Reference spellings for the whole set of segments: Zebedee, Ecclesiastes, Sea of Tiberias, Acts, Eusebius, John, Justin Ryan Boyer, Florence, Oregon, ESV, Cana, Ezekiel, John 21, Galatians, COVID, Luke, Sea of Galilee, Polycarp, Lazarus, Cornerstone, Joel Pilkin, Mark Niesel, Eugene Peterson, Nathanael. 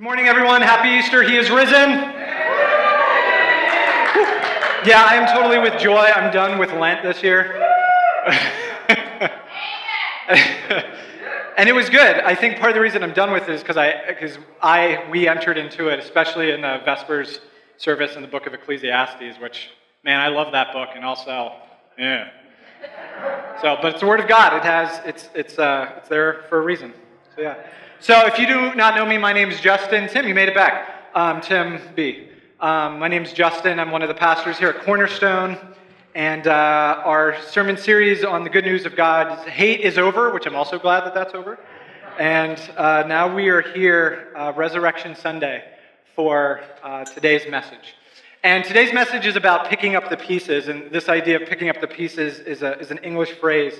Good morning, everyone. Happy Easter. He is risen. Yeah, I am totally with joy. I'm done with Lent this year. And it was good. I think part of the reason I'm done with it is because we entered into it, especially in the Vespers service in the book of Ecclesiastes, which, man, I love that book, and also, yeah. So, but it's the Word of God. It's there for a reason. So, yeah. So if you do not know me, my name is Justin. Tim, you made it back. Tim B. My name is Justin. I'm one of the pastors here at Cornerstone. And our sermon series on the good news of God's hate is over, which I'm also glad that that's over. And now we are here, Resurrection Sunday, for today's message. And today's message is about picking up the pieces. And this idea of picking up the pieces is an English phrase.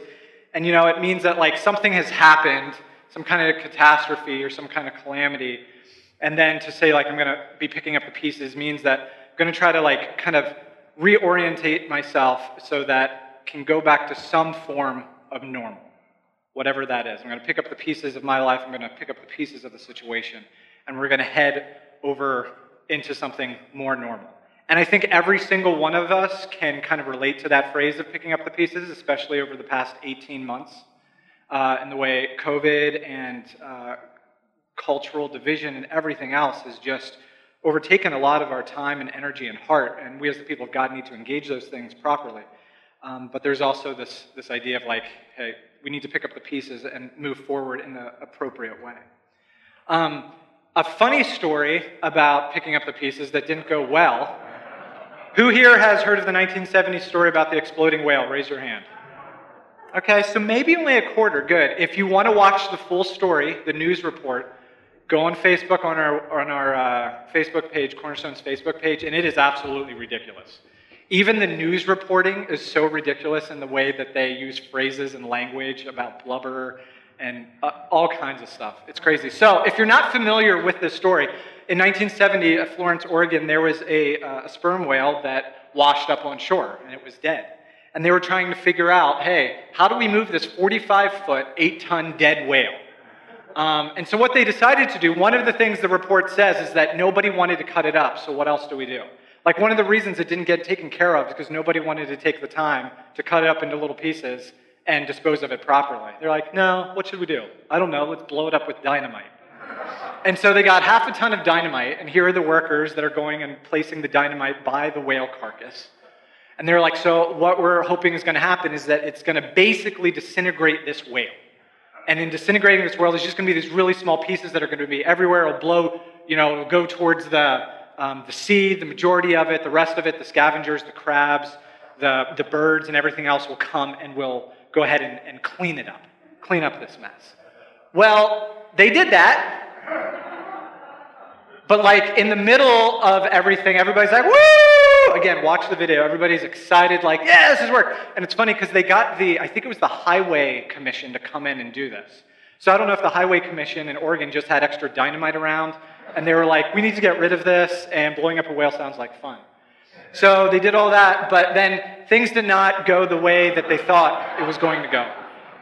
And, you know, it means that, like, something has happened, some kind of catastrophe or some kind of calamity. And then to say, like, I'm going to be picking up the pieces means that I'm going to try to, like, kind of reorientate myself so that I can go back to some form of normal, whatever that is. I'm going to pick up the pieces of my life. I'm going to pick up the pieces of the situation. And we're going to head over into something more normal. And I think every single one of us can kind of relate to that phrase of picking up the pieces, especially over the past 18 months. And the way COVID and cultural division and everything else has just overtaken a lot of our time and energy and heart, and we as the people of God need to engage those things properly. But there's also this idea of, like, hey, we need to pick up the pieces and move forward in the appropriate way. A funny story about picking up the pieces that didn't go well. Who here has heard of the 1970 story about the exploding whale? Raise your hand. Okay, so maybe only a quarter. Good. If you want to watch the full story, the news report, go on Facebook, on our Facebook page, Cornerstone's Facebook page, and it is absolutely ridiculous. Even the news reporting is so ridiculous in the way that they use phrases and language about blubber and all kinds of stuff. It's crazy. So if you're not familiar with this story, in 1970 at Florence, Oregon, there was a sperm whale that washed up on shore, and it was dead. And they were trying to figure out, hey, how do we move this 45-foot, 8-ton dead whale? And so what they decided to do, one of the things the report says is that nobody wanted to cut it up, so what else do we do? Like, one of the reasons it didn't get taken care of is because nobody wanted to take the time to cut it up into little pieces and dispose of it properly. They're like, no, what should we do? I don't know, let's blow it up with dynamite. And so they got half a ton of dynamite, and here are the workers that are going and placing the dynamite by the whale carcass. And they're like, so what we're hoping is going to happen is that it's going to basically disintegrate this whale. And in disintegrating this whale, there's just going to be these really small pieces that are going to be everywhere. It'll blow, you know, it'll go towards the sea, the majority of it, the rest of it, the scavengers, the crabs, the birds, and everything else will come and will go ahead and clean it up, clean up this mess. Well, they did that. But, like, in the middle of everything, everybody's like, woo! Again, watch the video. Everybody's excited, like, yeah, this is work. And it's funny because they got I think it was the Highway Commission to come in and do this. So I don't know if the Highway Commission in Oregon just had extra dynamite around, and they were like, we need to get rid of this, and blowing up a whale sounds like fun. So they did all that, but then things did not go the way that they thought it was going to go.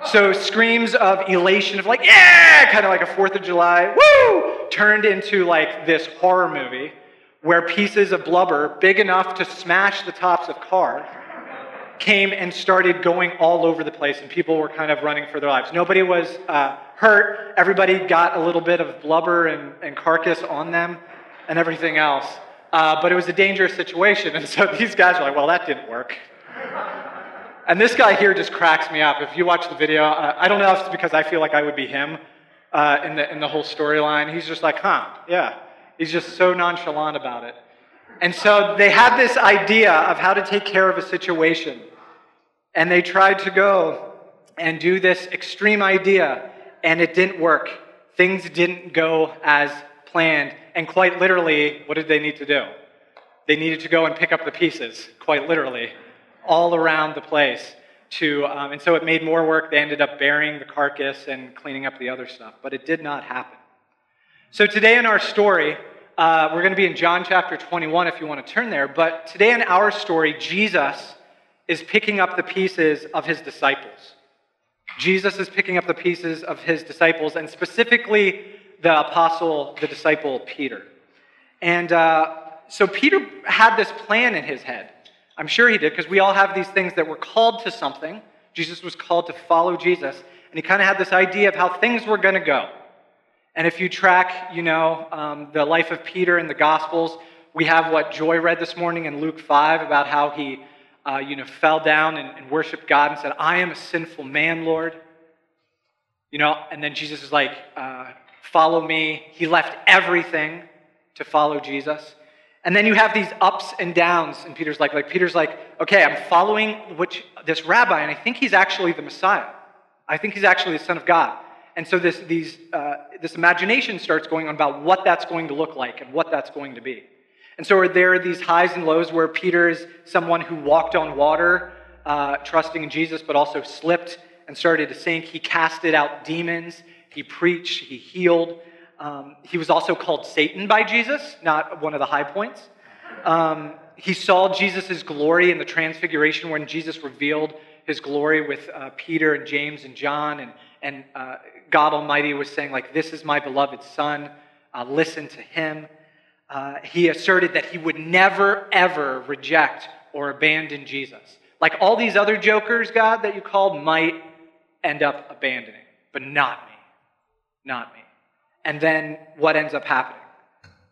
So screams of elation of, like, yeah, kind of like a 4th of July, woo, turned into, like, this horror movie where pieces of blubber big enough to smash the tops of cars came and started going all over the place, and people were kind of running for their lives. Nobody was hurt. Everybody got a little bit of blubber and carcass on them and everything else. But it was a dangerous situation, and so these guys were like, well, that didn't work. And this guy here just cracks me up. If you watch the video, I don't know if it's because I feel like I would be him in the whole storyline. He's just like, huh, yeah. He's just so nonchalant about it. And so they had this idea of how to take care of a situation. And they tried to go and do this extreme idea, and it didn't work. Things didn't go as planned. And quite literally, what did they need to do? They needed to go and pick up the pieces, quite literally, all around the place. And so it made more work. They ended up burying the carcass and cleaning up the other stuff, but it did not happen. So today in our story, we're going to be in John chapter 21 if you want to turn there, but today in our story, Jesus is picking up the pieces of his disciples. Jesus is picking up the pieces of his disciples, and specifically the apostle, the disciple Peter. And so Peter had this plan in his head. I'm sure he did, because we all have these things that we're called to something. Jesus was called to follow Jesus, and he kind of had this idea of how things were going to go. And if you track, the life of Peter in the Gospels, we have what Joy read this morning in Luke 5 about how he fell down and worshiped God and said, "I am a sinful man, Lord." And then Jesus is like, "Follow me." He left everything to follow Jesus. And then you have these ups and downs, and Peter's like Peter's like, "Okay, I'm following this rabbi, and I think he's actually the Messiah. I think he's actually the Son of God." And so this imagination starts going on about what that's going to look like and what that's going to be. And so are there these highs and lows where Peter is someone who walked on water, trusting in Jesus, but also slipped and started to sink. He casted out demons. He preached. He healed. He was also called Satan by Jesus, not one of the high points. He saw Jesus' glory in the transfiguration when Jesus revealed his glory with Peter and James and John. And God Almighty was saying, like, "This is my beloved son. Listen to him." He asserted that he would never, ever reject or abandon Jesus. Like all these other jokers, God, that you called might end up abandoning, but not me. And then what ends up happening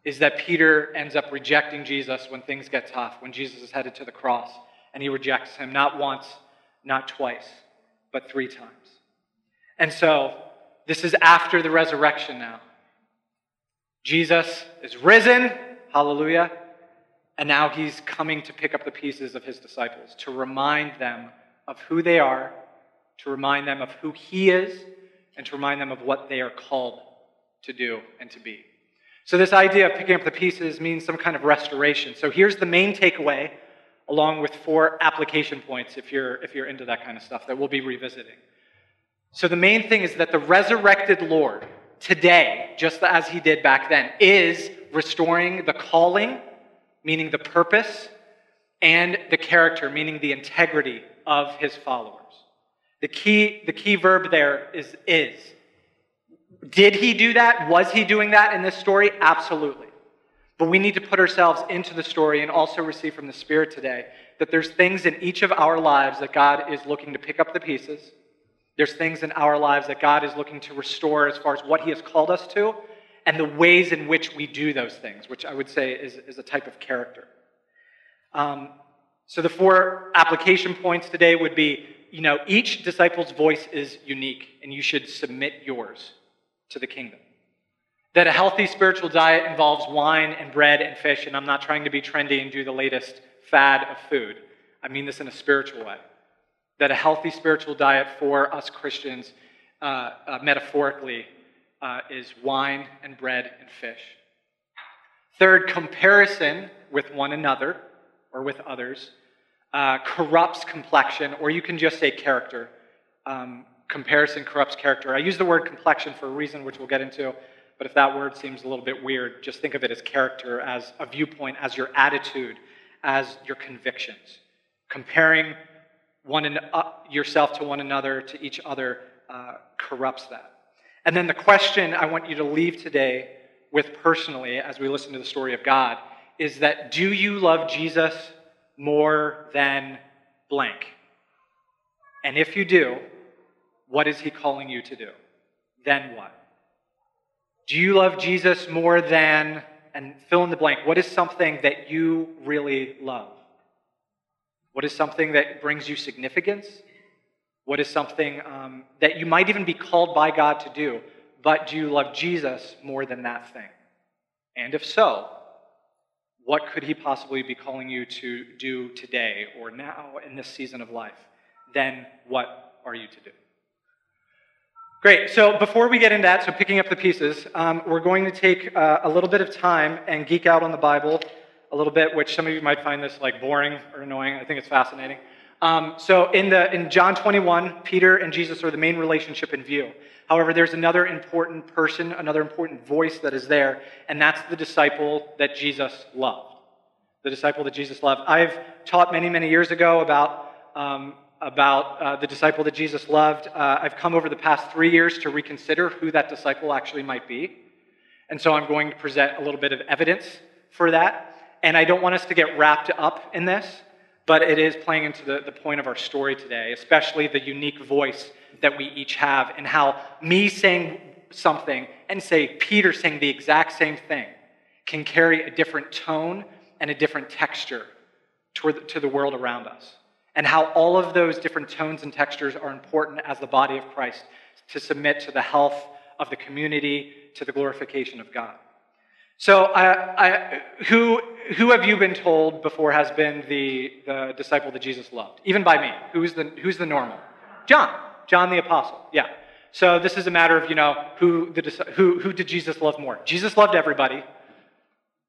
is that Peter ends up rejecting Jesus when things get tough, when Jesus is headed to the cross, and he rejects him not once, not twice, but 3 times. And so this is after the resurrection now. Jesus is risen, hallelujah, and now he's coming to pick up the pieces of his disciples, to remind them of who they are, to remind them of who he is, and to remind them of what they are called to do and to be. So this idea of picking up the pieces means some kind of restoration. So here's the main takeaway, along with 4 application points, if you're into that kind of stuff, that we'll be revisiting. So the main thing is that the resurrected Lord, today, just as he did back then, is restoring the calling, meaning the purpose, and the character, meaning the integrity of his followers. The key verb there is. Did he do that? Was he doing that in this story? Absolutely. But we need to put ourselves into the story and also receive from the Spirit today that there's things in each of our lives that God is looking to pick up the pieces. There's things in our lives that God is looking to restore as far as what he has called us to and the ways in which we do those things, which I would say is a type of character. So the 4 application points today would be, each disciple's voice is unique, and you should submit yours to the kingdom. That a healthy spiritual diet involves wine and bread and fish, and I'm not trying to be trendy and do the latest fad of food. I mean this in a spiritual way. That a healthy spiritual diet for us Christians, metaphorically, is wine and bread and fish. 3rd, comparison with one another or with others corrupts complexion, or you can just say character. Comparison corrupts character. I use the word complexion for a reason, which we'll get into, but if that word seems a little bit weird, just think of it as character, as a viewpoint, as your attitude, as your convictions. Comparing yourself to one another, to each other, corrupts that. And then the question I want you to leave today with personally as we listen to the story of God is that, do you love Jesus more than blank? And if you do, what is he calling you to do? Then what? Do you love Jesus more than, and fill in the blank, what is something that you really love? What is something that brings you significance? What is something that you might even be called by God to do, but do you love Jesus more than that thing? And if so, what could he possibly be calling you to do today or now in this season of life? Then what are you to do? Great. So before we get into that, so picking up the pieces, we're going to take a little bit of time and geek out on the Bible a little bit, which some of you might find this like boring or annoying. I think it's fascinating. So in John 21, Peter and Jesus are the main relationship in view. However, there's another important person, another important voice that is there, and that's the disciple that Jesus loved. The disciple that Jesus loved. I've taught many, many years ago about the disciple that Jesus loved. I've come over the past 3 years to reconsider who that disciple actually might be. And so I'm going to present a little bit of evidence for that. And I don't want us to get wrapped up in this, but it is playing into the point of our story today, especially the unique voice that we each have and how me saying something and say Peter saying the exact same thing can carry a different tone and a different texture to the world around us. And how all of those different tones and textures are important as the body of Christ to submit to the health of the community, to the glorification of God. So who have you been told before has been the disciple that Jesus loved? Even by me. Who's the normal? John the Apostle. Yeah. So this is a matter of, who did Jesus love more? Jesus loved everybody,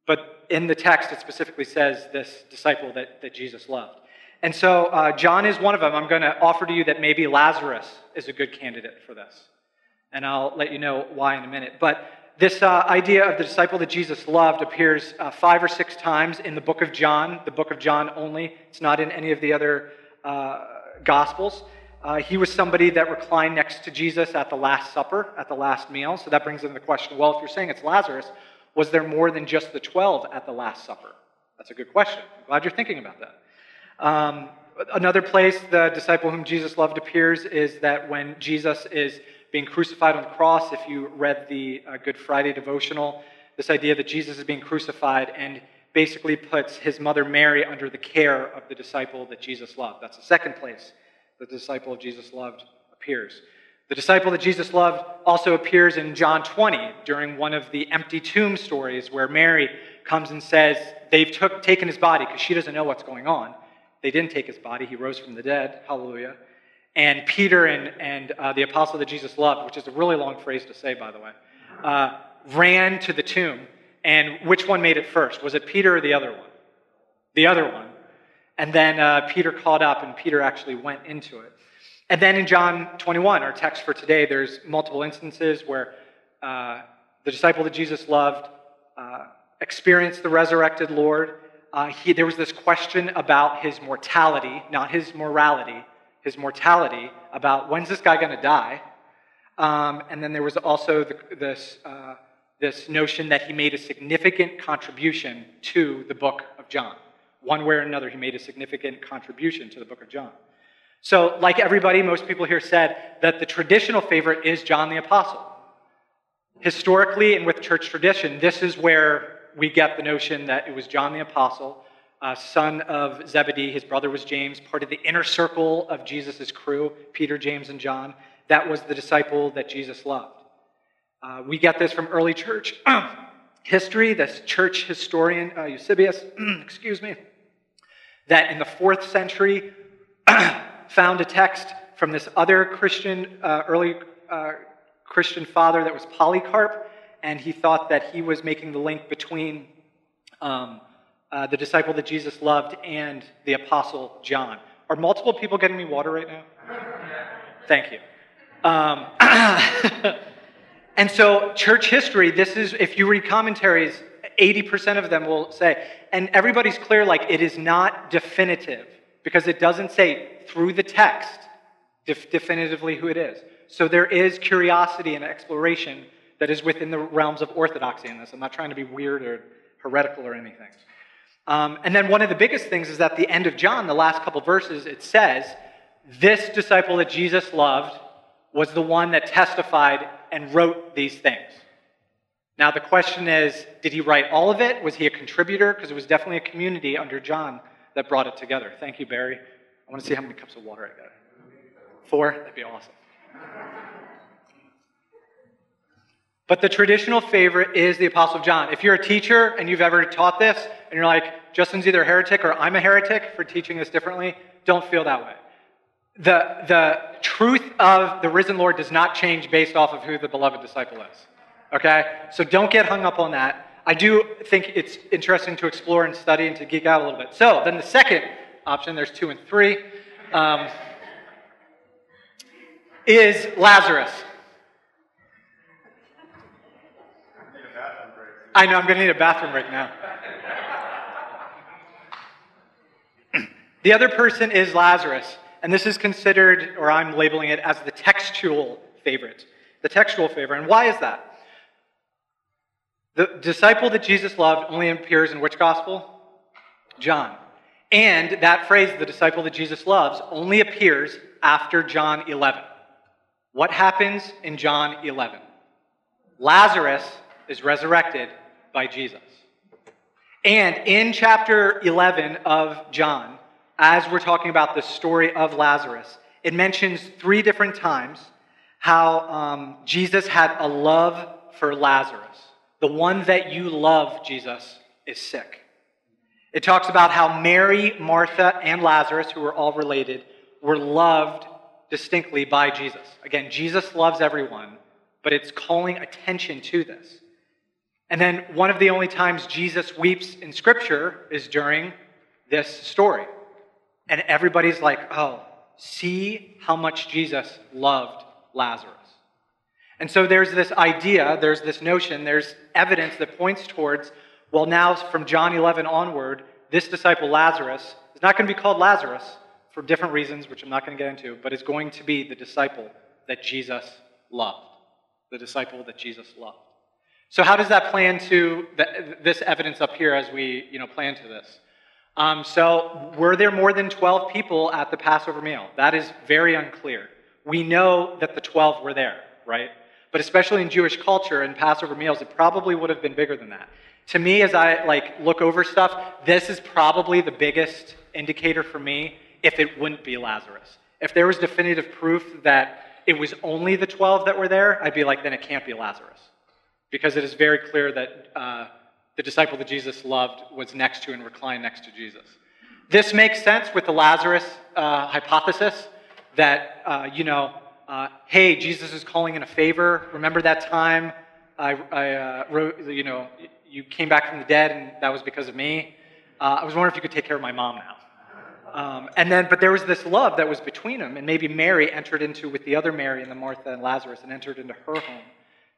but in the text it specifically says this disciple that Jesus loved. And so John is one of them. I'm going to offer to you that maybe Lazarus is a good candidate for this. And I'll let you know why in a minute. But this idea of the disciple that Jesus loved appears 5 or 6 times in the book of John only. It's not in any of the other Gospels. He was somebody that reclined next to Jesus at the Last Supper, at the last meal. So that brings in the question, well, if you're saying it's Lazarus, was there more than just the 12 at the Last Supper? That's a good question. I'm glad you're thinking about that. Another place the disciple whom Jesus loved appears is that when Jesus is being crucified on the cross, if you read the Good Friday devotional, this idea that Jesus is being crucified and basically puts his mother Mary under the care of the disciple that Jesus loved. That's the second place the disciple of Jesus loved appears. The disciple that Jesus loved also appears in John 20 during one of the empty tomb stories where Mary comes and says they've taken his body because she doesn't know what's going on. They didn't take his body. He rose from the dead. Hallelujah. And Peter and the apostle that Jesus loved, which is a really long phrase to say, by the way, ran to the tomb. And which one made it first? Was it Peter or the other one? The other one. And then Peter caught up, and Peter actually went into it. And then in John 21, our text for today, there's multiple instances where the disciple that Jesus loved experienced the resurrected Lord. There was this question about his mortality, not his morality, his mortality, about when's this guy going to die? And then there was also this notion that he made a significant contribution to the book of John. One way or another, he made a significant contribution to the book of John. So, like everybody, most people here said that the traditional favorite is John the Apostle. Historically, and with church tradition, this is where we get the notion that it was John the Apostle, son of Zebedee. His brother was James, part of the inner circle of Jesus' crew, Peter, James, and John. That was the disciple that Jesus loved. We get this from early church history. This church historian, Eusebius, that in the 4th century found a text from this other Christian, early Christian father that was Polycarp, and he thought that he was making the link between the disciple that Jesus loved and the apostle John. Are multiple people getting me water right now? Thank you. And so church history, this is, if you read commentaries, 80% of them will say, and everybody's clear, like it is not definitive because it doesn't say through the text definitively who it is. So there is curiosity and exploration that is within the realms of orthodoxy in this. I'm not trying to be weird or heretical or anything. And then one of the biggest things is at the end of John, the last couple verses, it says, this disciple that Jesus loved was the one that testified and wrote these things. Now the question is, did he write all of it? Was he a contributor? Because it was definitely a community under John that brought it together. Thank you, Barry. I want to see how many cups of water I got. 4? That'd be awesome. But the traditional favorite is the Apostle John. If you're a teacher and you've ever taught this, and you're like, Justin's either a heretic or I'm a heretic for teaching this differently, don't feel that way. The truth of the risen Lord does not change based off of who the beloved disciple is. Okay? So don't get hung up on that. I do think it's interesting to explore and study and to geek out a little bit. So then the second option, there's 2 and 3, is Lazarus. I know, I'm going to need a bathroom break now. The other person is Lazarus, and this is considered, or I'm labeling it as the textual favorite. And why is that? The disciple that Jesus loved only appears in which gospel? John. And that phrase, the disciple that Jesus loves, only appears after John 11. What happens in John 11? Lazarus is resurrected by Jesus. And in chapter 11 of John, as we're talking about the story of Lazarus, it mentions three different times how Jesus had a love for Lazarus. The one that you love, Jesus, is sick. It talks about how Mary, Martha, and Lazarus, who were all related, were loved distinctly by Jesus. Again, Jesus loves everyone, but it's calling attention to this. And then one of the only times Jesus weeps in Scripture is during this story. And everybody's like, oh, see how much Jesus loved Lazarus. And so there's this idea, there's this notion, there's evidence that points towards, well, now from John 11 onward, this disciple Lazarus is not going to be called Lazarus for different reasons, which I'm not going to get into, but is going to be the disciple that Jesus loved. The disciple that Jesus loved. So how does that play into this evidence up here as we play into this? So were there more than 12 people at the Passover meal? That is very unclear. We know that the 12 were there, right? But especially in Jewish culture and Passover meals, it probably would have been bigger than that. To me, as I look over stuff, this is probably the biggest indicator for me if it wouldn't be Lazarus. If there was definitive proof that it was only the 12 that were there, I'd be like, then it can't be Lazarus. Because it is very clear that the disciple that Jesus loved was next to and reclined next to Jesus. This makes sense with the Lazarus hypothesis that, hey, Jesus is calling in a favor. Remember that time you came back from the dead, and that was because of me. I was wondering if you could take care of my mom now. But there was this love that was between them, and maybe Mary entered into with the other Mary and the Martha and Lazarus and entered into her home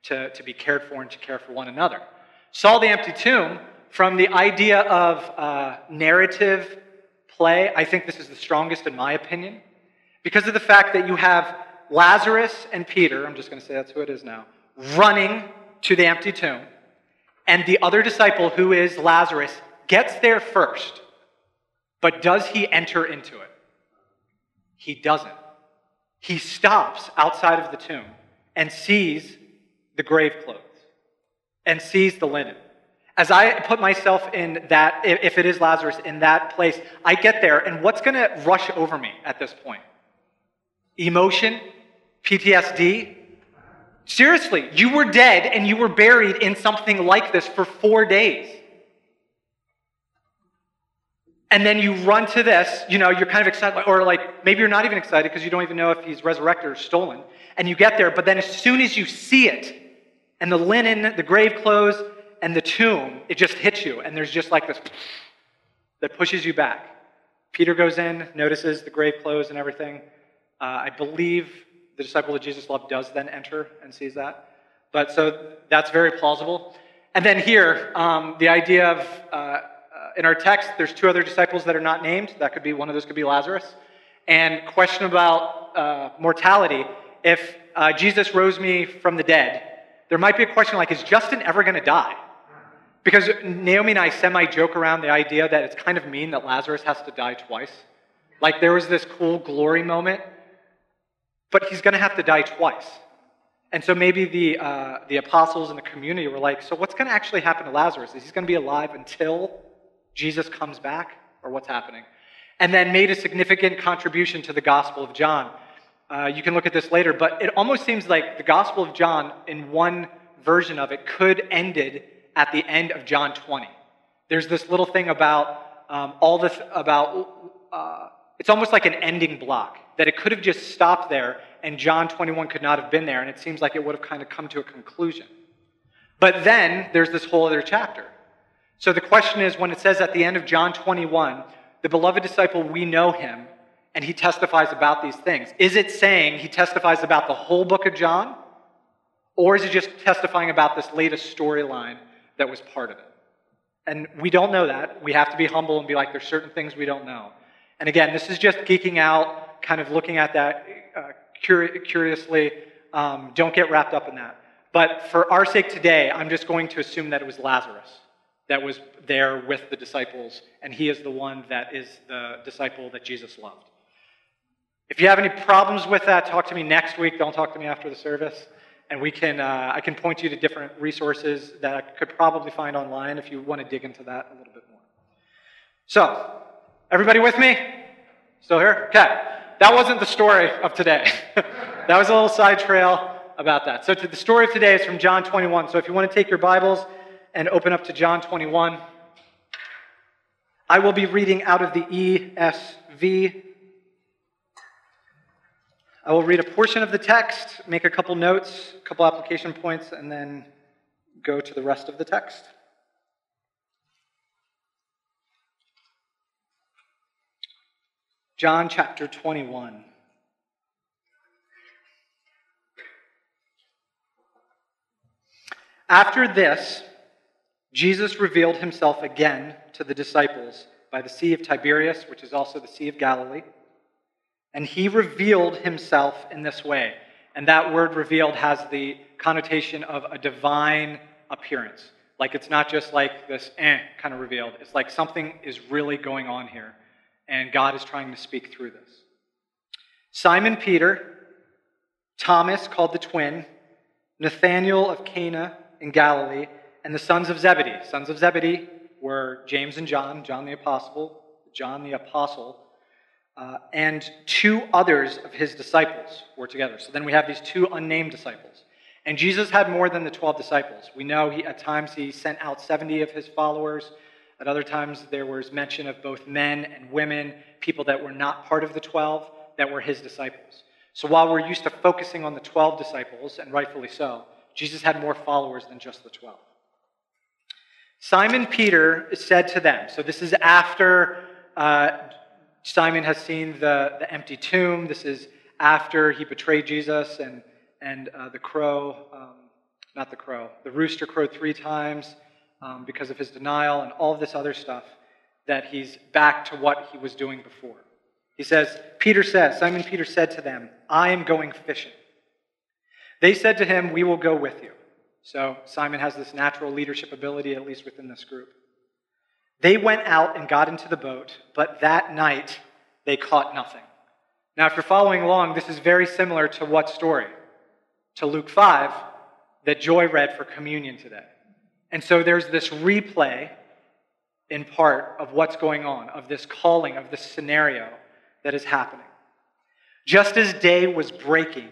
to be cared for and to care for one another. Saw the empty tomb from the idea of narrative play. I think this is the strongest in my opinion because of the fact that you have Lazarus and Peter, I'm just going to say that's who it is now, running to the empty tomb. And the other disciple, who is Lazarus, gets there first. But does he enter into it? He doesn't. He stops outside of the tomb and sees the grave clothes and sees the linen. As I put myself in that, if it is Lazarus, in that place, I get there, and what's going to rush over me at this point? Emotion? PTSD? Seriously, you were dead and you were buried in something like this for 4 days. And then you run to this, you're kind of excited, or maybe you're not even excited because you don't even know if he's resurrected or stolen. And you get there, but then as soon as you see it, and the linen, the grave clothes, and the tomb, it just hits you. And there's just this that pushes you back. Peter goes in, notices the grave clothes and everything. I believe the disciple that Jesus loved does then enter and sees that. But so that's very plausible. And then here, the idea of, in our text, there's two other disciples that are not named. That could be, one of those could be Lazarus. And question about mortality. If Jesus rose me from the dead, there might be a question is Justin ever going to die? Because Naomi and I semi-joke around the idea that it's kind of mean that Lazarus has to die twice. There was this cool glory moment, but he's going to have to die twice. And so maybe the apostles and the community were so what's going to actually happen to Lazarus? Is he going to be alive until Jesus comes back, or what's happening? And then made a significant contribution to the Gospel of John. You can look at this later, but it almost seems like the Gospel of John, in one version of it, could ended at the end of John 20. There's this little thing about it's almost like an ending block, that it could have just stopped there, and John 21 could not have been there, and it seems like it would have kind of come to a conclusion. But then there's this whole other chapter. So the question is, when it says at the end of John 21, the beloved disciple, we know him, and he testifies about these things. Is it saying he testifies about the whole book of John? Or is it just testifying about this latest storyline that was part of it? And we don't know that. We have to be humble and be there's certain things we don't know. And again, this is just geeking out, kind of looking at that curiously. Don't get wrapped up in that. But for our sake today, I'm just going to assume that it was Lazarus that was there with the disciples, and he is the one that is the disciple that Jesus loved. If you have any problems with that, talk to me next week. Don't talk to me after the service. And we can, I can point you to different resources that I could probably find online if you want to dig into that a little bit more. So, everybody with me? Still here? Okay. That wasn't the story of today. That was a little side trail about that. So the story of today is from John 21. So if you want to take your Bibles and open up to John 21, I will be reading out of the ESV. I will read a portion of the text, make a couple notes, a couple application points, and then go to the rest of the text. John chapter 21. After this, Jesus revealed himself again to the disciples by the Sea of Tiberias, which is also the Sea of Galilee. And he revealed himself in this way. And that word revealed has the connotation of a divine appearance. Like it's not just like this kind of revealed. It's like something is really going on here. And God is trying to speak through this. Simon Peter, Thomas called the twin, Nathanael of Cana in Galilee, and the sons of Zebedee. Sons of Zebedee were James and John, John the Apostle, and two others of his disciples were together. So then we have these two unnamed disciples. And Jesus had more than the 12 disciples. We know at times he sent out 70 of his followers. At other times there was mention of both men and women, people that were not part of the 12 that were his disciples. So while we're used to focusing on the 12 disciples, and rightfully so, Jesus had more followers than just the 12. Simon Peter said to them, so this is after Simon has seen the empty tomb. This is after he betrayed Jesus the rooster crowed 3 times because of his denial and all of this other stuff, that he's back to what he was doing before. He says, Simon Peter said to them, I am going fishing. They said to him, we will go with you. So Simon has this natural leadership ability, at least within this group. They went out and got into the boat, but that night they caught nothing. Now, if you're following along, this is very similar to what story? To Luke 5 that Joy read for communion today. And so there's this replay in part of what's going on, of this calling, of this scenario that is happening. Just as day was breaking,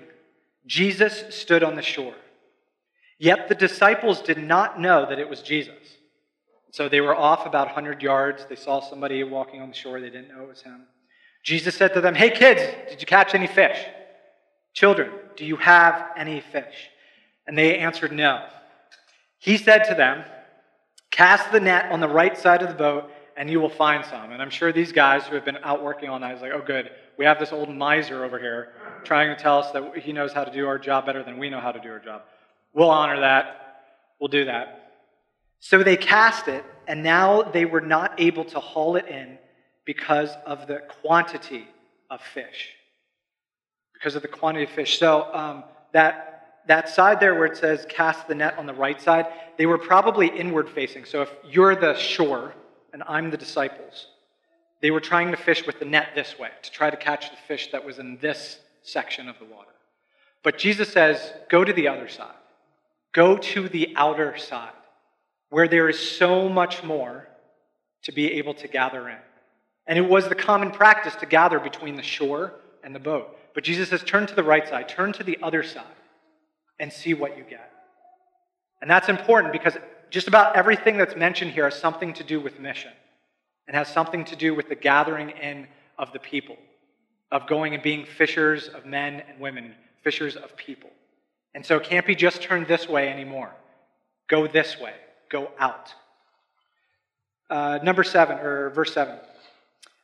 Jesus stood on the shore. Yet the disciples did not know that it was Jesus. So they were off about 100 yards. They saw somebody walking on the shore. They didn't know it was him. Jesus said to them, hey, kids, did you catch any fish? Children, do you have any fish? And they answered no. He said to them, cast the net on the right side of the boat, and you will find some. And I'm sure these guys who have been out working all night is like, oh, good. We have this old miser over here trying to tell us that he knows how to do our job better than we know how to do our job. We'll honor that. We'll do that. So they cast it, and now they were not able to haul it in because of the quantity of fish. So that side there where it says cast the net on the right side, they were probably inward facing. So if you're the shore and I'm the disciples, they were trying to fish with the net this way to try to catch the fish that was in this section of the water. But Jesus says, go to the other side. Go to the outer side, where there is so much more to be able to gather in. And it was the common practice to gather between the shore and the boat. But Jesus says, turn to the right side, turn to the other side, and see what you get. And that's important because just about everything that's mentioned here has something to do with mission and has something to do with the gathering in of the people, of going and being fishers of men and women, fishers of people. And so it can't be just turned this way anymore. Go this way. Go out. Verse 7.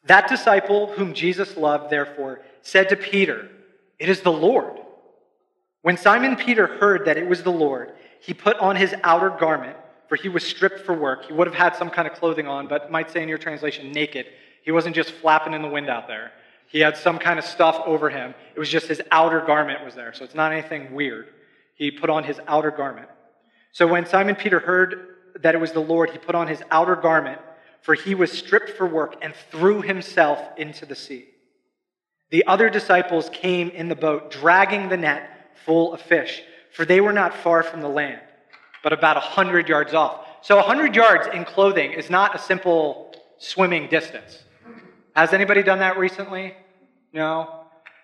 That disciple whom Jesus loved, therefore, said to Peter, it is the Lord. When Simon Peter heard that it was the Lord, he put on his outer garment, for he was stripped for work. He would have had some kind of clothing on, but it might say in your translation, naked. He wasn't just flapping in the wind out there. He had some kind of stuff over him. It was just his outer garment was there, so it's not anything weird. he put on his outer garment. So when Simon Peter heard that it was the Lord, he put on his outer garment, for he was stripped for work, and threw himself into the sea. The other disciples came in the boat, dragging the net full of fish, for they were not far from the land, but about 100 yards off. So 100 yards in clothing is not a simple swimming distance. Has anybody done that recently? No?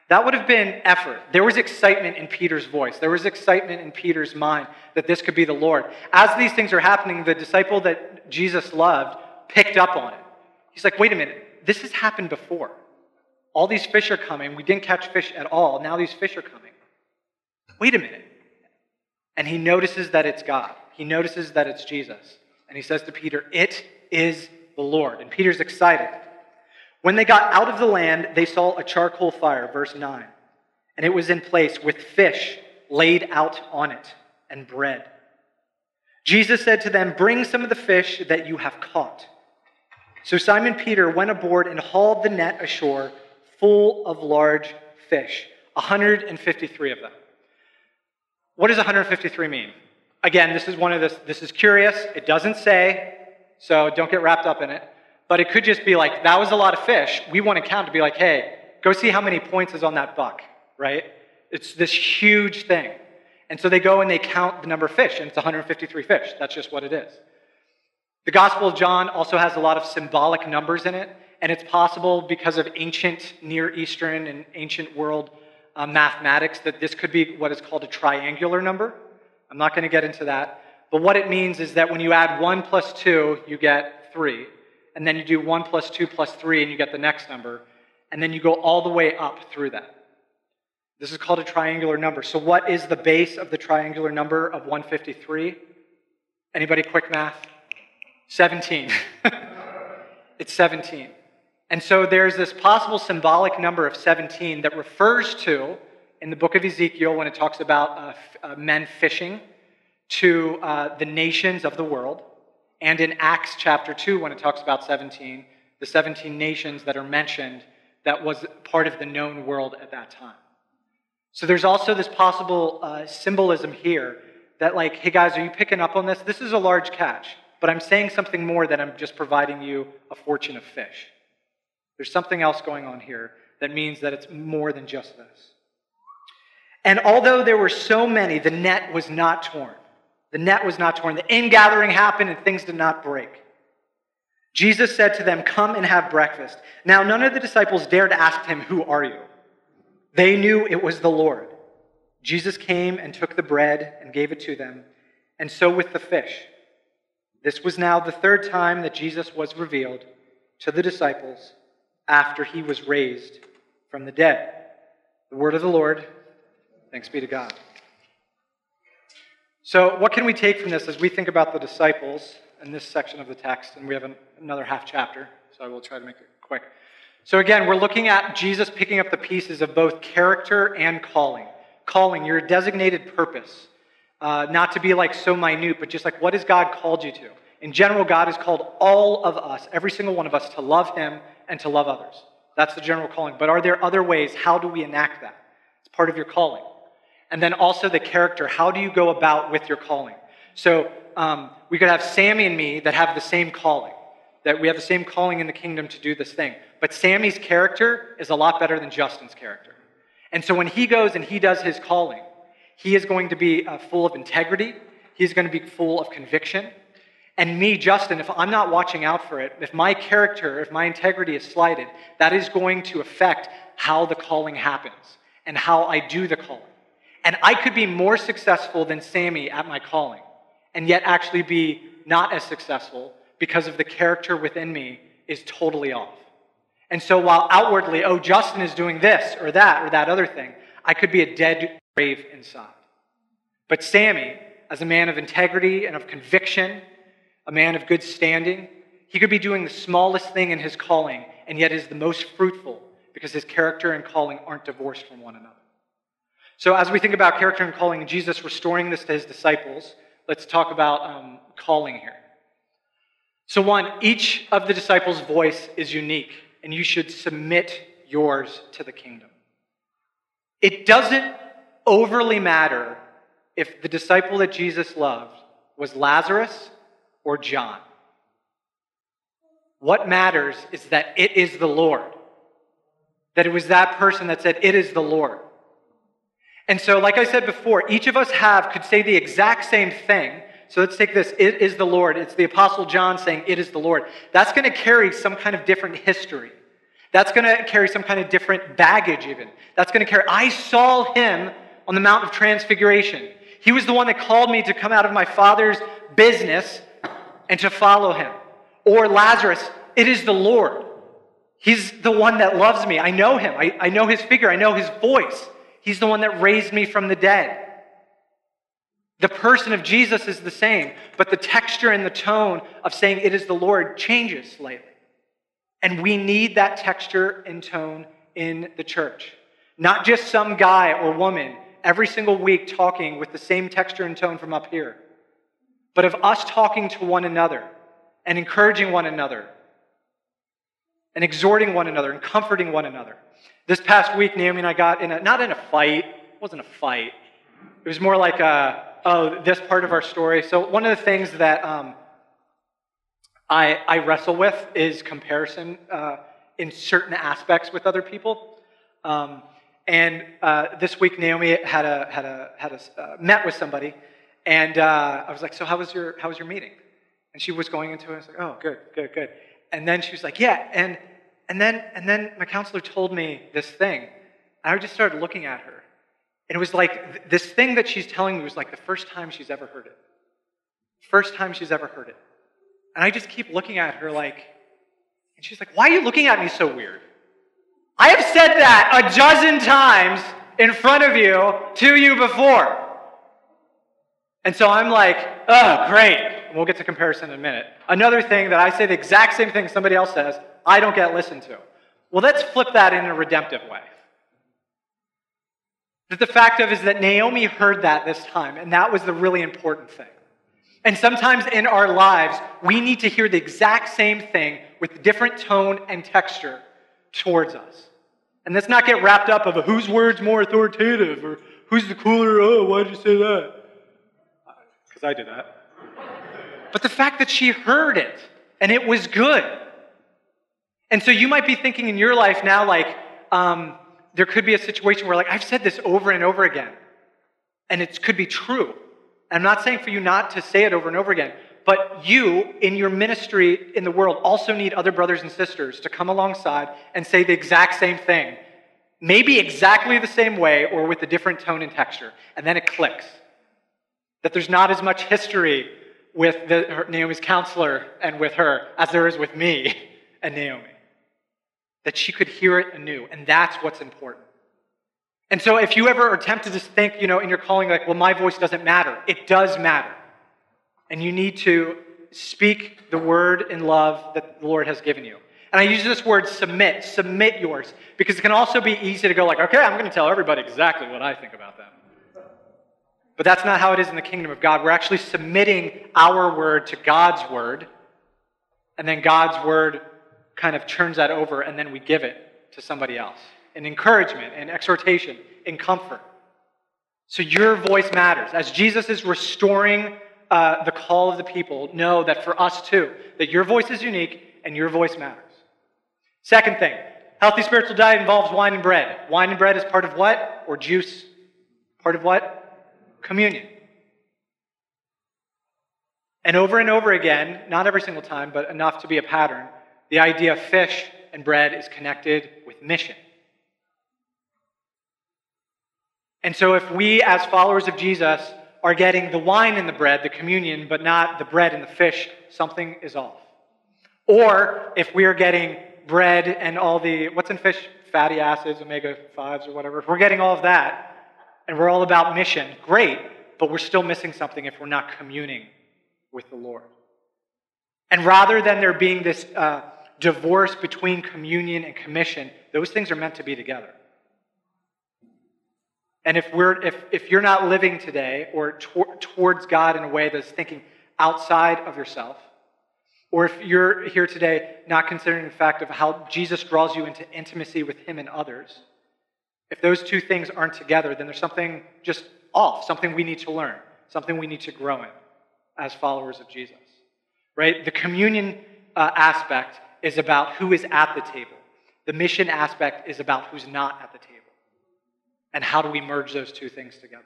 That would have been effort. There was excitement in Peter's voice. There was excitement in Peter's mind that this could be the Lord. As these things are happening, the disciple that Jesus loved picked up on it. He's like, wait a minute, this has happened before. All these fish are coming. We didn't catch fish at all. Now these fish are coming. Wait a minute. And he notices that it's God. He notices that it's Jesus. And he says to Peter, it is the Lord. And Peter's excited. When they got out of the land, they saw a charcoal fire, verse 9, and it was in place with fish laid out on it and bread. Jesus said to them, bring some of the fish that you have caught. So Simon Peter went aboard and hauled the net ashore full of large fish, 153 of them. What does 153 mean? Again, this is one of this is curious. It doesn't say, so don't get wrapped up in it. But it could just be like, that was a lot of fish. We want to count to be like, hey, go see how many points is on that buck, right? It's this huge thing. And so they go and they count the number of fish, and it's 153 fish. That's just what it is. The Gospel of John also has a lot of symbolic numbers in it, and it's possible because of ancient Near Eastern and ancient world mathematics that this could be what is called a triangular number. I'm not going to get into that. But what it means is that when you add 1 plus 2, you get 3. And then you do 1 plus 2 plus 3, and you get the next number. And then you go all the way up through that. This is called a triangular number. So what is the base of the triangular number of 153? Anybody quick math? 17. It's 17. And so there's this possible symbolic number of 17 that refers to, in the book of Ezekiel, when it talks about men fishing, to the nations of the world. And in Acts chapter 2, when it talks about 17, the 17 nations that are mentioned that was part of the known world at that time. So there's also this possible symbolism here that like, hey guys, are you picking up on this? This is a large catch, but I'm saying something more than I'm just providing you a fortune of fish. There's something else going on here that means that it's more than just this. And although there were so many, the net was not torn. The net was not torn. The ingathering happened and things did not break. Jesus said to them, come and have breakfast. Now, none of the disciples dared ask him, who are you? They knew it was the Lord. Jesus came and took the bread and gave it to them, and so with the fish. This was now the third time that Jesus was revealed to the disciples after he was raised from the dead. The word of the Lord. Thanks be to God. So what can we take from this as we think about the disciples in this section of the text? And we have another half chapter, so I will try to make it quick. So again, we're looking at Jesus picking up the pieces of both character and calling. Calling, your designated purpose. Not to be like so minute, but just like what has God called you to? In general, God has called all of us, every single one of us, to love him and to love others. That's the general calling. But are there other ways? How do we enact that? It's part of your calling. And then also the character. How do you go about with your calling? So we could have Sammy and me that have the same calling, that we have the same calling in the kingdom to do this thing. But Sammy's character is a lot better than Justin's character. And so when he goes and he does his calling, he is going to be full of integrity. He's going to be full of conviction. And me, Justin, if I'm not watching out for it, if my character, if my integrity is slighted, that is going to affect how the calling happens and how I do the calling. And I could be more successful than Sammy at my calling, and yet actually be not as successful because of the character within me is totally off. And so while outwardly, oh, Justin is doing this or that other thing, I could be a dead grave inside. But Sammy, as a man of integrity and of conviction, a man of good standing, he could be doing the smallest thing in his calling, and yet is the most fruitful because his character and calling aren't divorced from one another. So as we think about character and calling, Jesus restoring this to his disciples, let's talk about calling here. So one, each of the disciples' voice is unique, and you should submit yours to the kingdom. It doesn't overly matter if the disciple that Jesus loved was Lazarus or John. What matters is that it is the Lord. That it was that person that said, it is the Lord. And so, like I said before, each of us could say the exact same thing. So let's take this, it is the Lord. It's the Apostle John saying, it is the Lord. That's going to carry some kind of different history. That's going to carry some kind of different baggage even. That's going to carry, I saw him on the Mount of Transfiguration. He was the one that called me to come out of my father's business and to follow him. Or Lazarus, it is the Lord. He's the one that loves me. I know him. I know his figure. I know his voice. He's the one that raised me from the dead. The person of Jesus is the same, but the texture and the tone of saying it is the Lord changes slightly. And we need that texture and tone in the church. Not just some guy or woman every single week talking with the same texture and tone from up here, but of us talking to one another and encouraging one another and exhorting one another and comforting one another. This past week, Naomi and I got not in a fight. It was more like this part of our story. So one of the things that I wrestle with is comparison in certain aspects with other people. This week, Naomi met with somebody, and I was like, "So how was your meeting?" And she was going into it. I was like, "Oh, good." And then she was like, "Yeah," and then my counselor told me this thing, and I just started looking at her, and it was like this thing that she's telling me was like the first time she's ever heard it. And I just keep looking at her and she's like, why are you looking at me so weird? I have said that 12 times in front of you, to you before. And so I'm like, oh, great. We'll get to comparison in a minute. Another thing that I say the exact same thing somebody else says, I don't get listened to. Well, let's flip that in a redemptive way. That the fact is that Naomi heard that this time, and that was the really important thing. And sometimes in our lives, we need to hear the exact same thing with different tone and texture towards us. And let's not get wrapped up of whose word's more authoritative or who's the cooler, oh, why did you say that? Because I did that. But the fact that she heard it and it was good. And so you might be thinking in your life now, there could be a situation where I've said this over and over again and it could be true. I'm not saying for you not to say it over and over again, but you, in your ministry in the world, also need other brothers and sisters to come alongside and say the exact same thing, maybe exactly the same way or with a different tone and texture, and then it clicks. That there's not as much history with Naomi's counselor and with her as there is with me and Naomi. That she could hear it anew, and that's what's important. And so if you ever are tempted to think, in your calling, my voice doesn't matter. It does matter. And you need to speak the word in love that the Lord has given you. And I use this word submit yours, because it can also be easy to go okay, I'm going to tell everybody exactly what I think about them. But that's not how it is in the kingdom of God. We're actually submitting our word to God's word, and then God's word kind of turns that over, and then we give it to somebody else. In encouragement, in exhortation, in comfort. So your voice matters. As Jesus is restoring the call of the people, know that for us too, that your voice is unique and your voice matters. Second thing, healthy spiritual diet involves wine and bread. Wine and bread is part of what? Or juice. Part of what? Communion. And over again, not every single time, but enough to be a pattern, the idea of fish and bread is connected with mission. And so if we, as followers of Jesus, are getting the wine and the bread, the communion, but not the bread and the fish, something is off. Or if we are getting bread and all the, what's in fish? Fatty acids, omega-5s or whatever. If we're getting all of that, and we're all about mission, great, but we're still missing something if we're not communing with the Lord. And rather than there being this divorce between communion and commission, those things are meant to be together. And if you're not living today or towards God in a way that's thinking outside of yourself, or if you're here today not considering the fact of how Jesus draws you into intimacy with him and others, if those two things aren't together, then there's something just off, something we need to learn, something we need to grow in as followers of Jesus, right? The communion aspect is about who is at the table. The mission aspect is about who's not at the table. And how do we merge those two things together?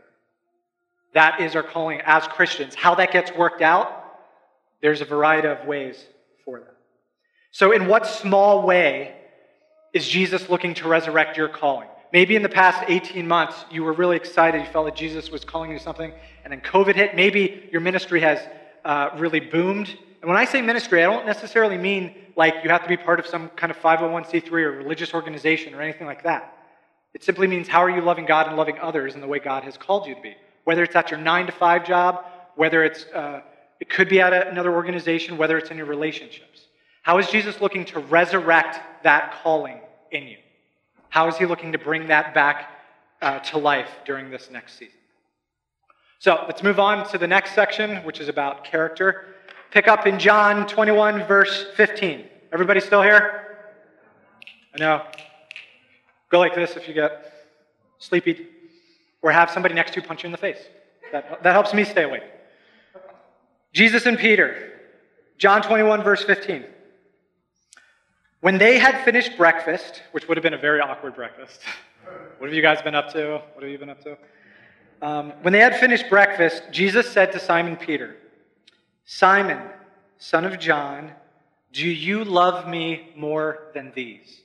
That is our calling as Christians. How that gets worked out, there's a variety of ways for that. So in what small way is Jesus looking to resurrect your calling? Maybe in the past 18 months, you were really excited. You felt like Jesus was calling you to something, and then COVID hit. Maybe your ministry has really boomed. And when I say ministry, I don't necessarily mean like you have to be part of some kind of 501c3 or religious organization or anything like that. It simply means how are you loving God and loving others in the way God has called you to be. Whether it's at your 9-to-5 job, whether it's it could be at another organization, whether it's in your relationships. How is Jesus looking to resurrect that calling in you? How is he looking to bring that back to life during this next season? So let's move on to the next section, which is about character. Pick up in John 21, verse 15. Everybody still here? I know. Go like this if you get sleepy. Or have somebody next to you punch you in the face. That helps me stay awake. Jesus and Peter, John 21, verse 15. When they had finished breakfast, which would have been a very awkward breakfast. What have you guys been up to? What have you been up to? When they had finished breakfast, Jesus said to Simon Peter, "Simon, son of John, do you love me more than these?"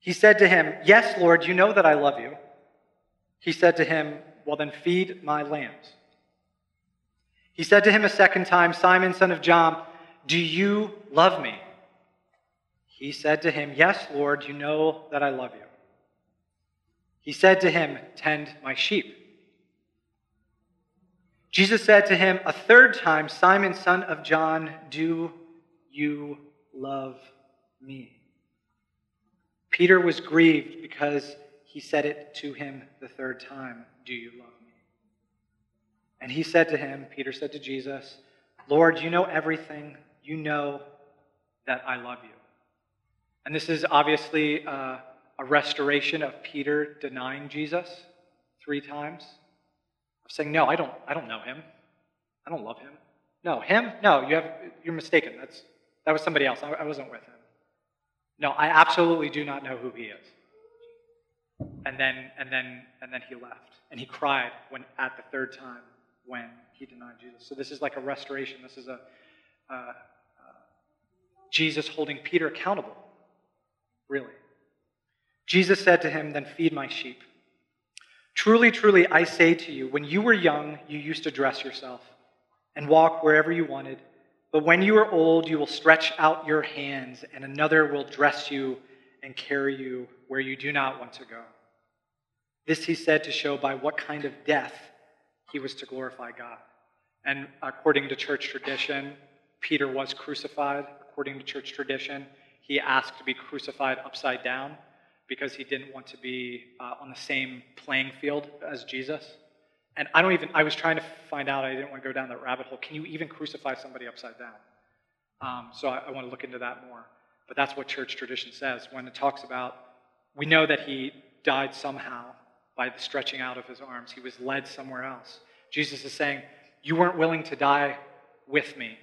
He said to him, "Yes, Lord, you know that I love you." He said to him, "Well, then feed my lambs." He said to him a second time, "Simon, son of John, do you love me?" He said to him, "Yes, Lord, you know that I love you." He said to him, "Tend my sheep." Jesus said to him a third time, "Simon, son of John, do you love me?" Peter was grieved because he said it to him the third time, "Do you love me?" And he said to him, Peter said to Jesus, "Lord, you know everything. You know that I love you." And this is obviously a restoration of Peter denying Jesus three times, of saying, "No, I don't know him. I don't love him. No, him? No, you're mistaken. That was somebody else. I wasn't with him. No, I absolutely do not know who he is." And then he left. And he cried when at the third time when he denied Jesus. So this is like a restoration. This is a Jesus holding Peter accountable, really. Jesus said to him, "Then feed my sheep. Truly, truly, I say to you, when you were young, you used to dress yourself and walk wherever you wanted. But when you are old, you will stretch out your hands, and another will dress you and carry you where you do not want to go." This he said to show by what kind of death he was to glorify God. And according to church tradition, Peter was crucified. According to church tradition, he asked to be crucified upside down because he didn't want to be on the same playing field as Jesus. And I was trying to find out, I didn't want to go down that rabbit hole. Can you even crucify somebody upside down? So I want to look into that more. But that's what church tradition says when it talks about, we know that he died somehow by the stretching out of his arms. He was led somewhere else. Jesus is saying, you weren't willing to die with me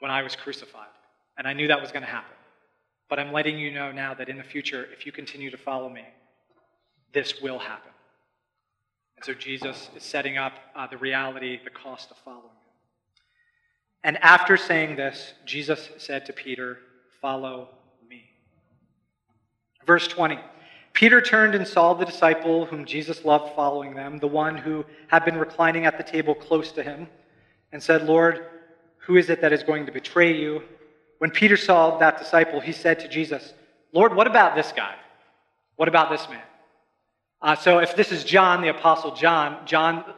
when I was crucified. And I knew that was going to happen. But I'm letting you know now that in the future, if you continue to follow me, this will happen. And so Jesus is setting up the reality, the cost of following him. And after saying this, Jesus said to Peter, "Follow me." Verse 20, Peter turned and saw the disciple whom Jesus loved following them, the one who had been reclining at the table close to him, and said, "Lord, who is it that is going to betray you?" When Peter saw that disciple, he said to Jesus, "Lord, what about this guy? What about this man?" So if this is John, the Apostle John, John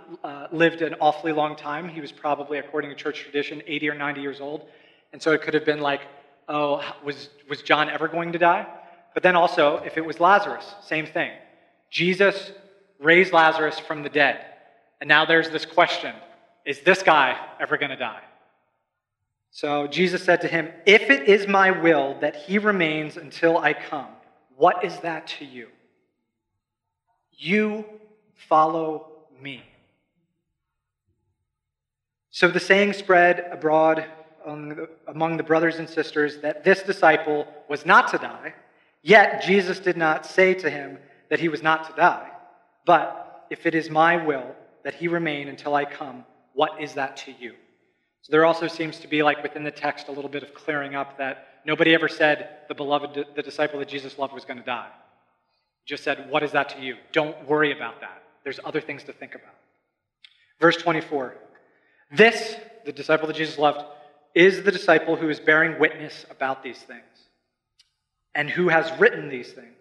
lived an awfully long time. He was probably, according to church tradition, 80 or 90 years old. And so it could have been like, oh, was John ever going to die? But then also, if it was Lazarus, same thing. Jesus raised Lazarus from the dead. And now there's this question, is this guy ever going to die? So Jesus said to him, "If it is my will that he remains until I come, what is that to you? You follow me. So the saying spread abroad among the brothers and sisters that this disciple was not to die, yet Jesus did not say to him that he was not to die, but if it is my will that he remain until I come, what is that to you? So there also seems to be, like within the text, a little bit of clearing up that nobody ever said the disciple that Jesus loved was going to die. Just said, what is that to you? Don't worry about that. There's other things to think about. Verse 24, this, the disciple that Jesus loved, is the disciple who is bearing witness about these things and who has written these things.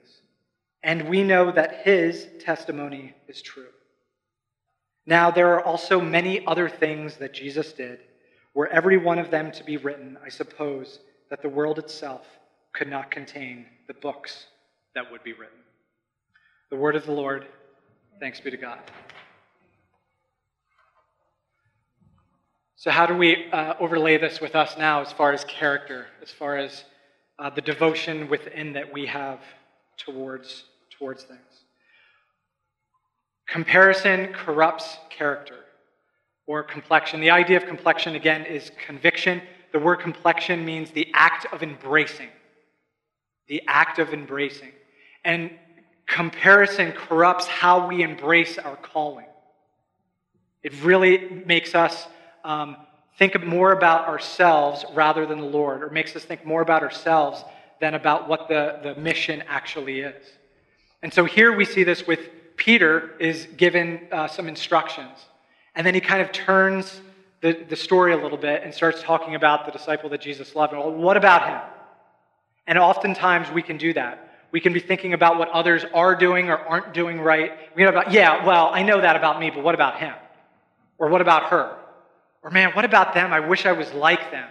And we know that his testimony is true. Now, there are also many other things that Jesus did. Were every one of them to be written, I suppose that the world itself could not contain the books that would be written. The word of the Lord, thanks be to God. So how do we overlay this with us now as far as character, as far as the devotion within that we have towards things? Comparison corrupts character. Or complexion. The idea of complexion, again, is conviction. The word complexion means the act of embracing. The act of embracing. And comparison corrupts how we embrace our calling. It really makes us think more about ourselves rather than the Lord, or makes us think more about ourselves than about what the mission actually is. And so here we see this with Peter is given some instructions. And then he kind of turns the story a little bit and starts talking about the disciple that Jesus loved. And, well, what about him? And oftentimes we can do that. We can be thinking about what others are doing or aren't doing right. We know about, yeah, well, I know that about me, but what about him? Or what about her? Or, man, what about them? I wish I was like them.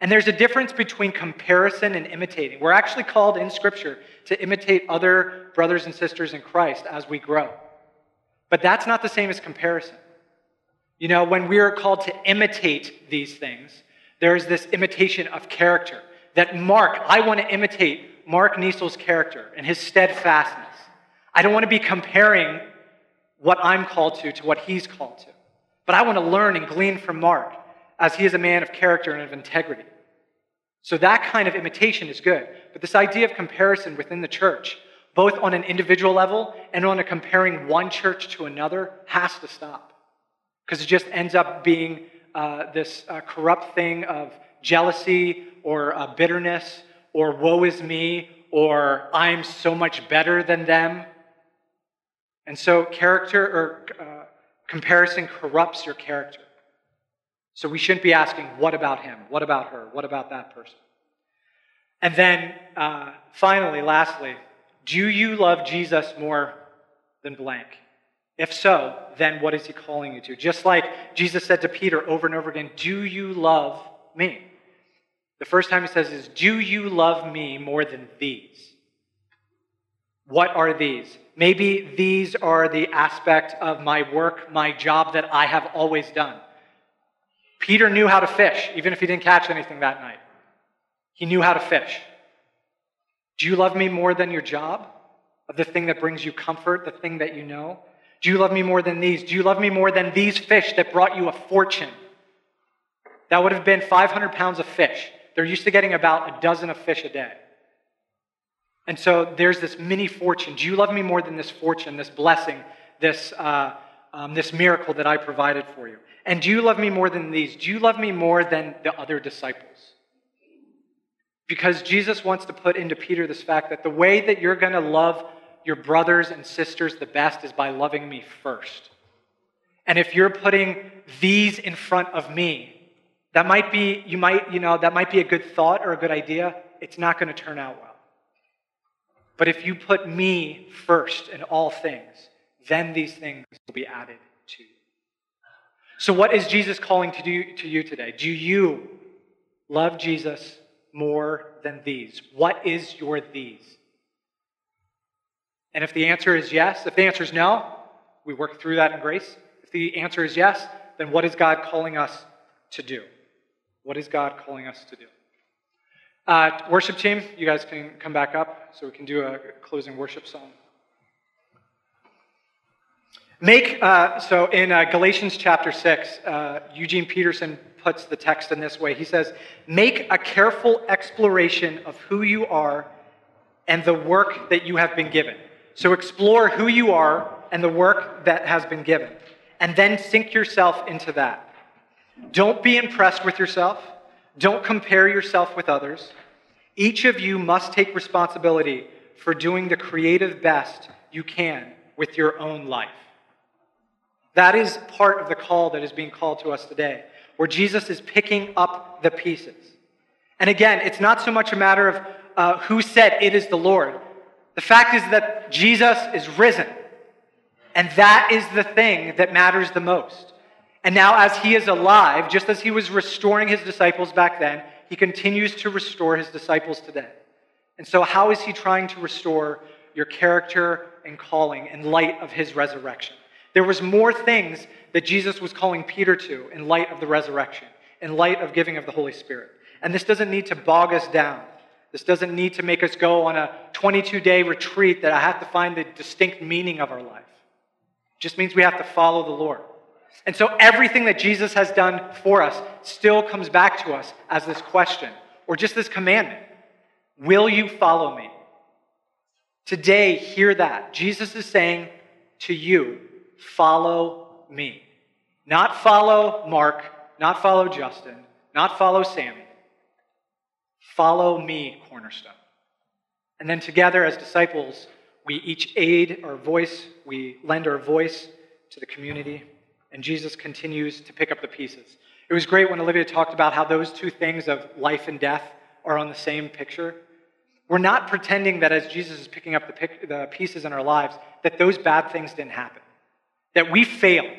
And there's a difference between comparison and imitating. We're actually called in Scripture to imitate other brothers and sisters in Christ as we grow. But that's not the same as comparison. You know, when we are called to imitate these things, there is this imitation of character. That Mark, I want to imitate Mark Niesel's character and his steadfastness. I don't want to be comparing what I'm called to what he's called to. But I want to learn and glean from Mark as he is a man of character and of integrity. So that kind of imitation is good. But this idea of comparison within the church, both on an individual level and on a comparing one church to another, has to stop. Because it just ends up being this corrupt thing of jealousy or bitterness or woe is me or I'm so much better than them. And so comparison corrupts your character. So we shouldn't be asking, what about him? What about her? What about that person? And then lastly, do you love Jesus more than blank? If so, then what is he calling you to? Just like Jesus said to Peter over and over again, do you love me? The first time he says is, do you love me more than these? What are these? Maybe these are the aspect of my work, my job that I have always done. Peter knew how to fish, even if he didn't catch anything that night. He knew how to fish. Do you love me more than your job? Of the thing that brings you comfort, the thing that you know? Do you love me more than these? Do you love me more than these fish that brought you a fortune? That would have been 500 pounds of fish. They're used to getting about a dozen of fish a day. And so there's this mini fortune. Do you love me more than this fortune, this blessing, this miracle that I provided for you? And do you love me more than these? Do you love me more than the other disciples? Because Jesus wants to put into Peter this fact that the way that you're going to love your brothers and sisters the best is by loving me first. And if you're putting these in front of me, that might be a good thought or a good idea. It's not going to turn out well. But if you put me first in all things, then these things will be added to you. So what is Jesus calling to you today? Do you love Jesus more than these? What is your these? And if the answer is yes, if the answer is no, we work through that in grace. If the answer is yes, then what is God calling us to do? What is God calling us to do? Worship team, you guys can come back up so we can do a closing worship song. So in Galatians chapter 6, Eugene Peterson puts the text in this way. He says, make a careful exploration of who you are and the work that you have been given. So explore who you are and the work that has been given, and then sink yourself into that. Don't be impressed with yourself. Don't compare yourself with others. Each of you must take responsibility for doing the creative best you can with your own life. That is part of the call that is being called to us today, where Jesus is picking up the pieces. And again, it's not so much a matter of who said it is the Lord. The fact is that Jesus is risen. And that is the thing that matters the most. And now as he is alive, just as he was restoring his disciples back then, he continues to restore his disciples today. And so how is he trying to restore your character and calling in light of his resurrection? There was more things that Jesus was calling Peter to in light of the resurrection, in light of giving of the Holy Spirit. And this doesn't need to bog us down. This doesn't need to make us go on a 22-day retreat that I have to find the distinct meaning of our life. It just means we have to follow the Lord. And so everything that Jesus has done for us still comes back to us as this question, or just this commandment. Will you follow me? Today, hear that. Jesus is saying to you, follow me. Not follow Mark, not follow Justin, not follow Sammy. Follow me, Cornerstone. And then together as disciples, we each aid our voice, we lend our voice to the community, and Jesus continues to pick up the pieces. It was great when Olivia talked about how those two things of life and death are on the same picture. We're not pretending that as Jesus is picking up the pieces in our lives, that those bad things didn't happen, that we failed,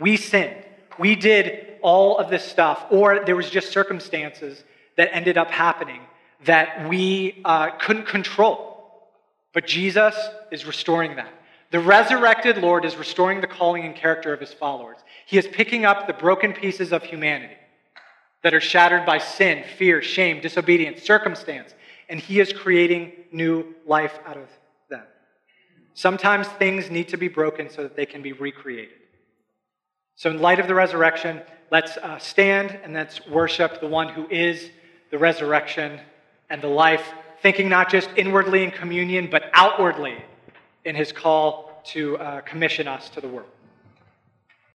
we sinned, we did all of this stuff, or there was just circumstances that ended up happening that we couldn't control. But Jesus is restoring that. The resurrected Lord is restoring the calling and character of his followers. He is picking up the broken pieces of humanity that are shattered by sin, fear, shame, disobedience, circumstance, and he is creating new life out of them. Sometimes things need to be broken so that they can be recreated. So in light of the resurrection, let's stand and let's worship the one who is the resurrection and the life, thinking not just inwardly in communion, but outwardly in his call to commission us to the world.